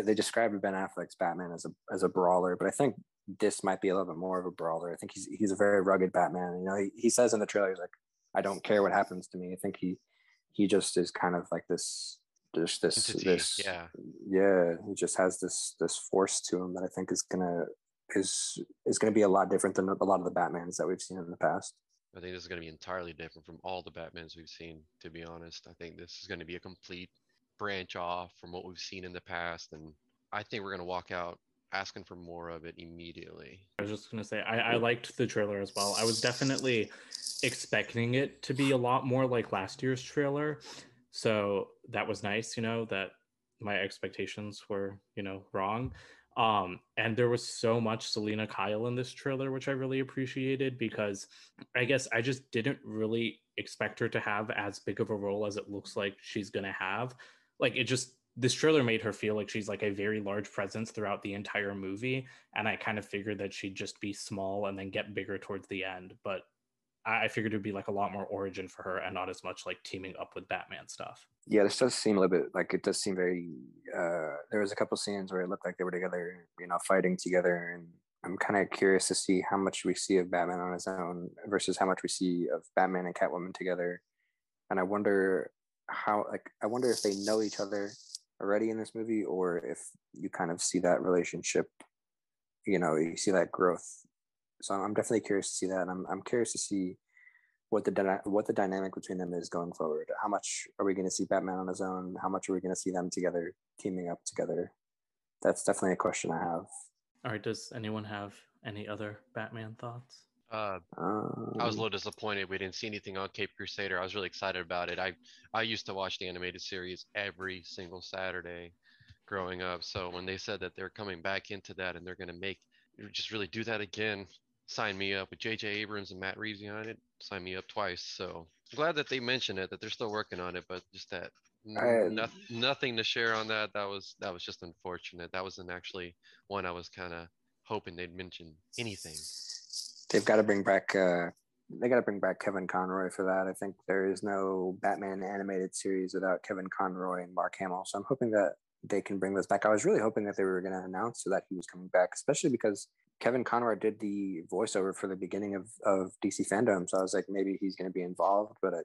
they described Ben Affleck's Batman as a as a brawler, but I think this might be a little bit more of a brawler. I think he's he's a very rugged Batman. You know, he, he says in the trailer, he's like, I don't care what happens to me. I think he he just is kind of like this just this entity. this yeah yeah he just has this this force to him that I think is gonna. is is going to be a lot different than a lot of the Batmans that we've seen in the past. I think this is going to be entirely different from all the Batmans we've seen, to be honest. I think this is going to be a complete branch off from what we've seen in the past, and I think we're going to walk out asking for more of it immediately. I was just going to say, I, I liked the trailer as well. I was definitely expecting it to be a lot more like last year's trailer, so that was nice, you know, that my expectations were, you know, wrong. Um, and there was so much Selena Kyle in this trailer, which I really appreciated, because I guess I just didn't really expect her to have as big of a role as it looks like she's going to have. Like, it just, this trailer made her feel like she's like a very large presence throughout the entire movie. And I kind of figured that she'd just be small and then get bigger towards the end. But I figured it'd be like a lot more origin for her and not as much like teaming up with Batman stuff. Yeah, this does seem a little bit like, it does seem very, uh, there was a couple scenes where it looked like they were together, you know, fighting together. And I'm kind of curious to see how much we see of Batman on his own versus how much we see of Batman and Catwoman together. And I wonder how, like, I wonder if they know each other already in this movie, or if you kind of see that relationship, you know, you see that growth. So I'm definitely curious to see that, and I'm I'm curious to see what the dyna- what the dynamic between them is going forward. How much are we going to see Batman on his own? How much are we going to see them together, teaming up together? That's definitely a question I have. All right, does anyone have any other Batman thoughts? Uh, um, I was a little disappointed we didn't see anything on Cape Crusader. I was really excited about it. I, I used to watch the animated series every single Saturday growing up, so when they said that they're coming back into that and they're going to make, just really do that again, sign me up. With J J Abrams and Matt Reeves behind it, sign me up twice. So I'm glad that they mentioned it, that they're still working on it, but just that I, no, nothing to share on that. That was that was just unfortunate. That wasn't actually one I was kind of hoping they'd mention anything. They've got to bring back. Uh, they got to bring back Kevin Conroy for that. I think there is no Batman animated series without Kevin Conroy and Mark Hamill. So I'm hoping that they can bring this back. I was really hoping that they were going to announce so that he was coming back, especially because Kevin Conroy did the voiceover for the beginning of, of D C Fandome, so I was like, maybe he's going to be involved, but it,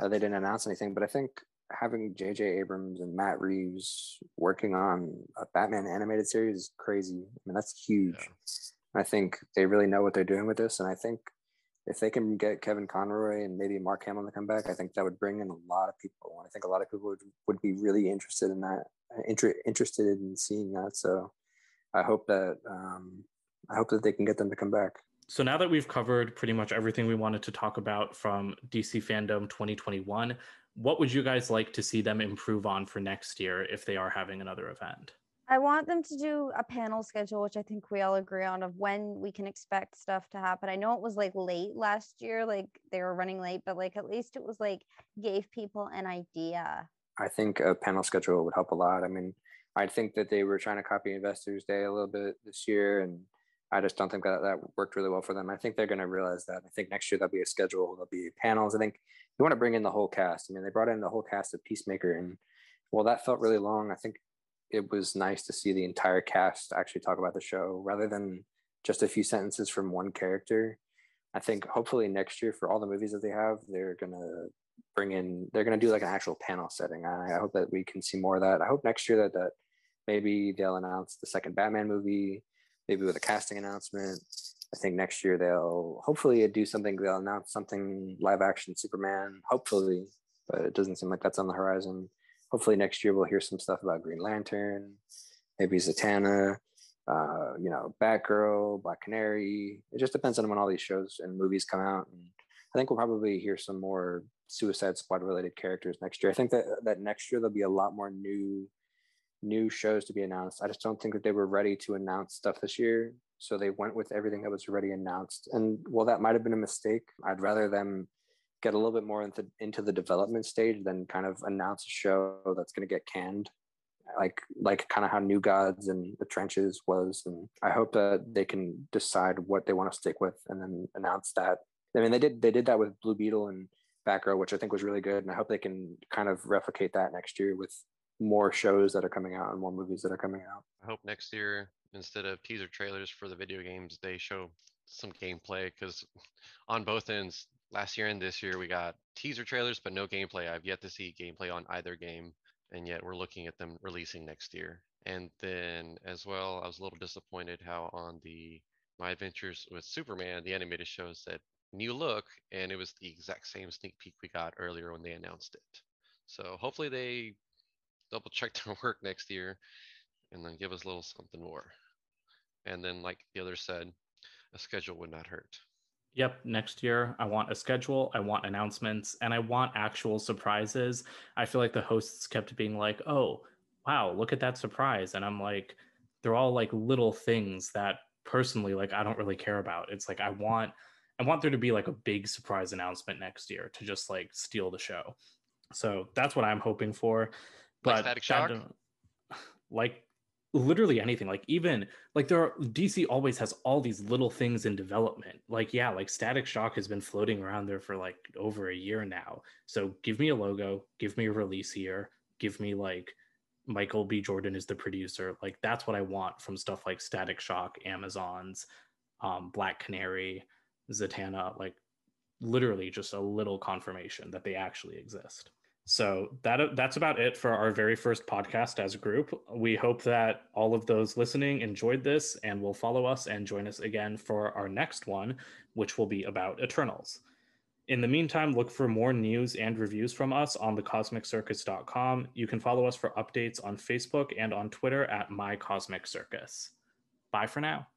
uh, they didn't announce anything. But I think having J J Abrams and Matt Reeves working on a Batman animated series is crazy. I mean, that's huge. Yeah. I think they really know what they're doing with this, and I think if they can get Kevin Conroy and maybe Mark Hamill to come back, I think that would bring in a lot of people, and I think a lot of people would, would be really interested in that, inter- interested in seeing that. So I hope that... Um, I hope that they can get them to come back. So now that we've covered pretty much everything we wanted to talk about from D C Fandome twenty twenty-one, what would you guys like to see them improve on for next year if they are having another event? I want them to do a panel schedule, which I think we all agree on, of when we can expect stuff to happen. I know it was like late last year, like they were running late, but like at least it was like gave people an idea. I think a panel schedule would help a lot. I mean, I think that they were trying to copy Investors Day a little bit this year, and I just don't think that that worked really well for them. I think they're going to realize that. I think next year there'll be a schedule. There'll be panels. I think you want to bring in the whole cast. I mean, they brought in the whole cast of Peacemaker, and well, that felt really long. I think it was nice to see the entire cast actually talk about the show rather than just a few sentences from one character. I think hopefully next year for all the movies that they have, they're going to bring in, they're going to do like an actual panel setting. I, I hope that we can see more of that. I hope next year that, that maybe they'll announce the second Batman movie, maybe with a casting announcement. I think next year they'll hopefully do something. They'll announce something live action Superman, hopefully, but it doesn't seem like that's on the horizon. Hopefully next year we'll hear some stuff about Green Lantern, maybe Zatanna, uh, you know, Batgirl, Black Canary. It just depends on when all these shows and movies come out. And I think we'll probably hear some more Suicide Squad related characters next year. I think that, that next year there'll be a lot more new new shows to be announced. I just don't think that they were ready to announce stuff this year, so they went with everything that was already announced. And while that might have been a mistake, I'd rather them get a little bit more into, into the development stage than kind of announce a show that's going to get canned, like like kind of how New Gods and The Trenches was. And I hope that they can decide what they want to stick with and then announce that. I mean, they did they did that with Blue Beetle and Batgirl, which I think was really good, and I hope they can kind of replicate that next year with more shows that are coming out and more movies that are coming out. I hope next year, instead of teaser trailers for the video games, they show some gameplay, because on both ends, last year and this year, we got teaser trailers, but no gameplay. I've yet to see gameplay on either game, and yet we're looking at them releasing next year. And then as well, I was a little disappointed how on the My Adventures with Superman, the animated show said new look, and it was the exact same sneak peek we got earlier when they announced it. So hopefully they double check their work next year and then give us a little something more. And then, like the other said, a schedule would not hurt. Yep, next year I want a schedule, I want announcements, and I want actual surprises. I feel like the hosts kept being like, oh, wow, look at that surprise. And I'm like, they're all like little things that personally, like, I don't really care about. It's like, I want, I want there to be like a big surprise announcement next year to just like steal the show. So that's what I'm hoping for. But like Static Shock? Like literally anything, like even like there are, D C always has all these little things in development. Like, yeah, like Static Shock has been floating around there for like over a year now. So give me a logo, give me a release here, give me like Michael B. Jordan is the producer. Like that's what I want from stuff like Static Shock, Amazon's, um, Black Canary, Zatanna, like literally just a little confirmation that they actually exist. So that that's about it for our very first podcast as a group. We hope that all of those listening enjoyed this and will follow us and join us again for our next one, which will be about Eternals. In the meantime, look for more news and reviews from us on the cosmic circus dot com. You can follow us for updates on Facebook and on Twitter at My Cosmic Circus. Bye for now.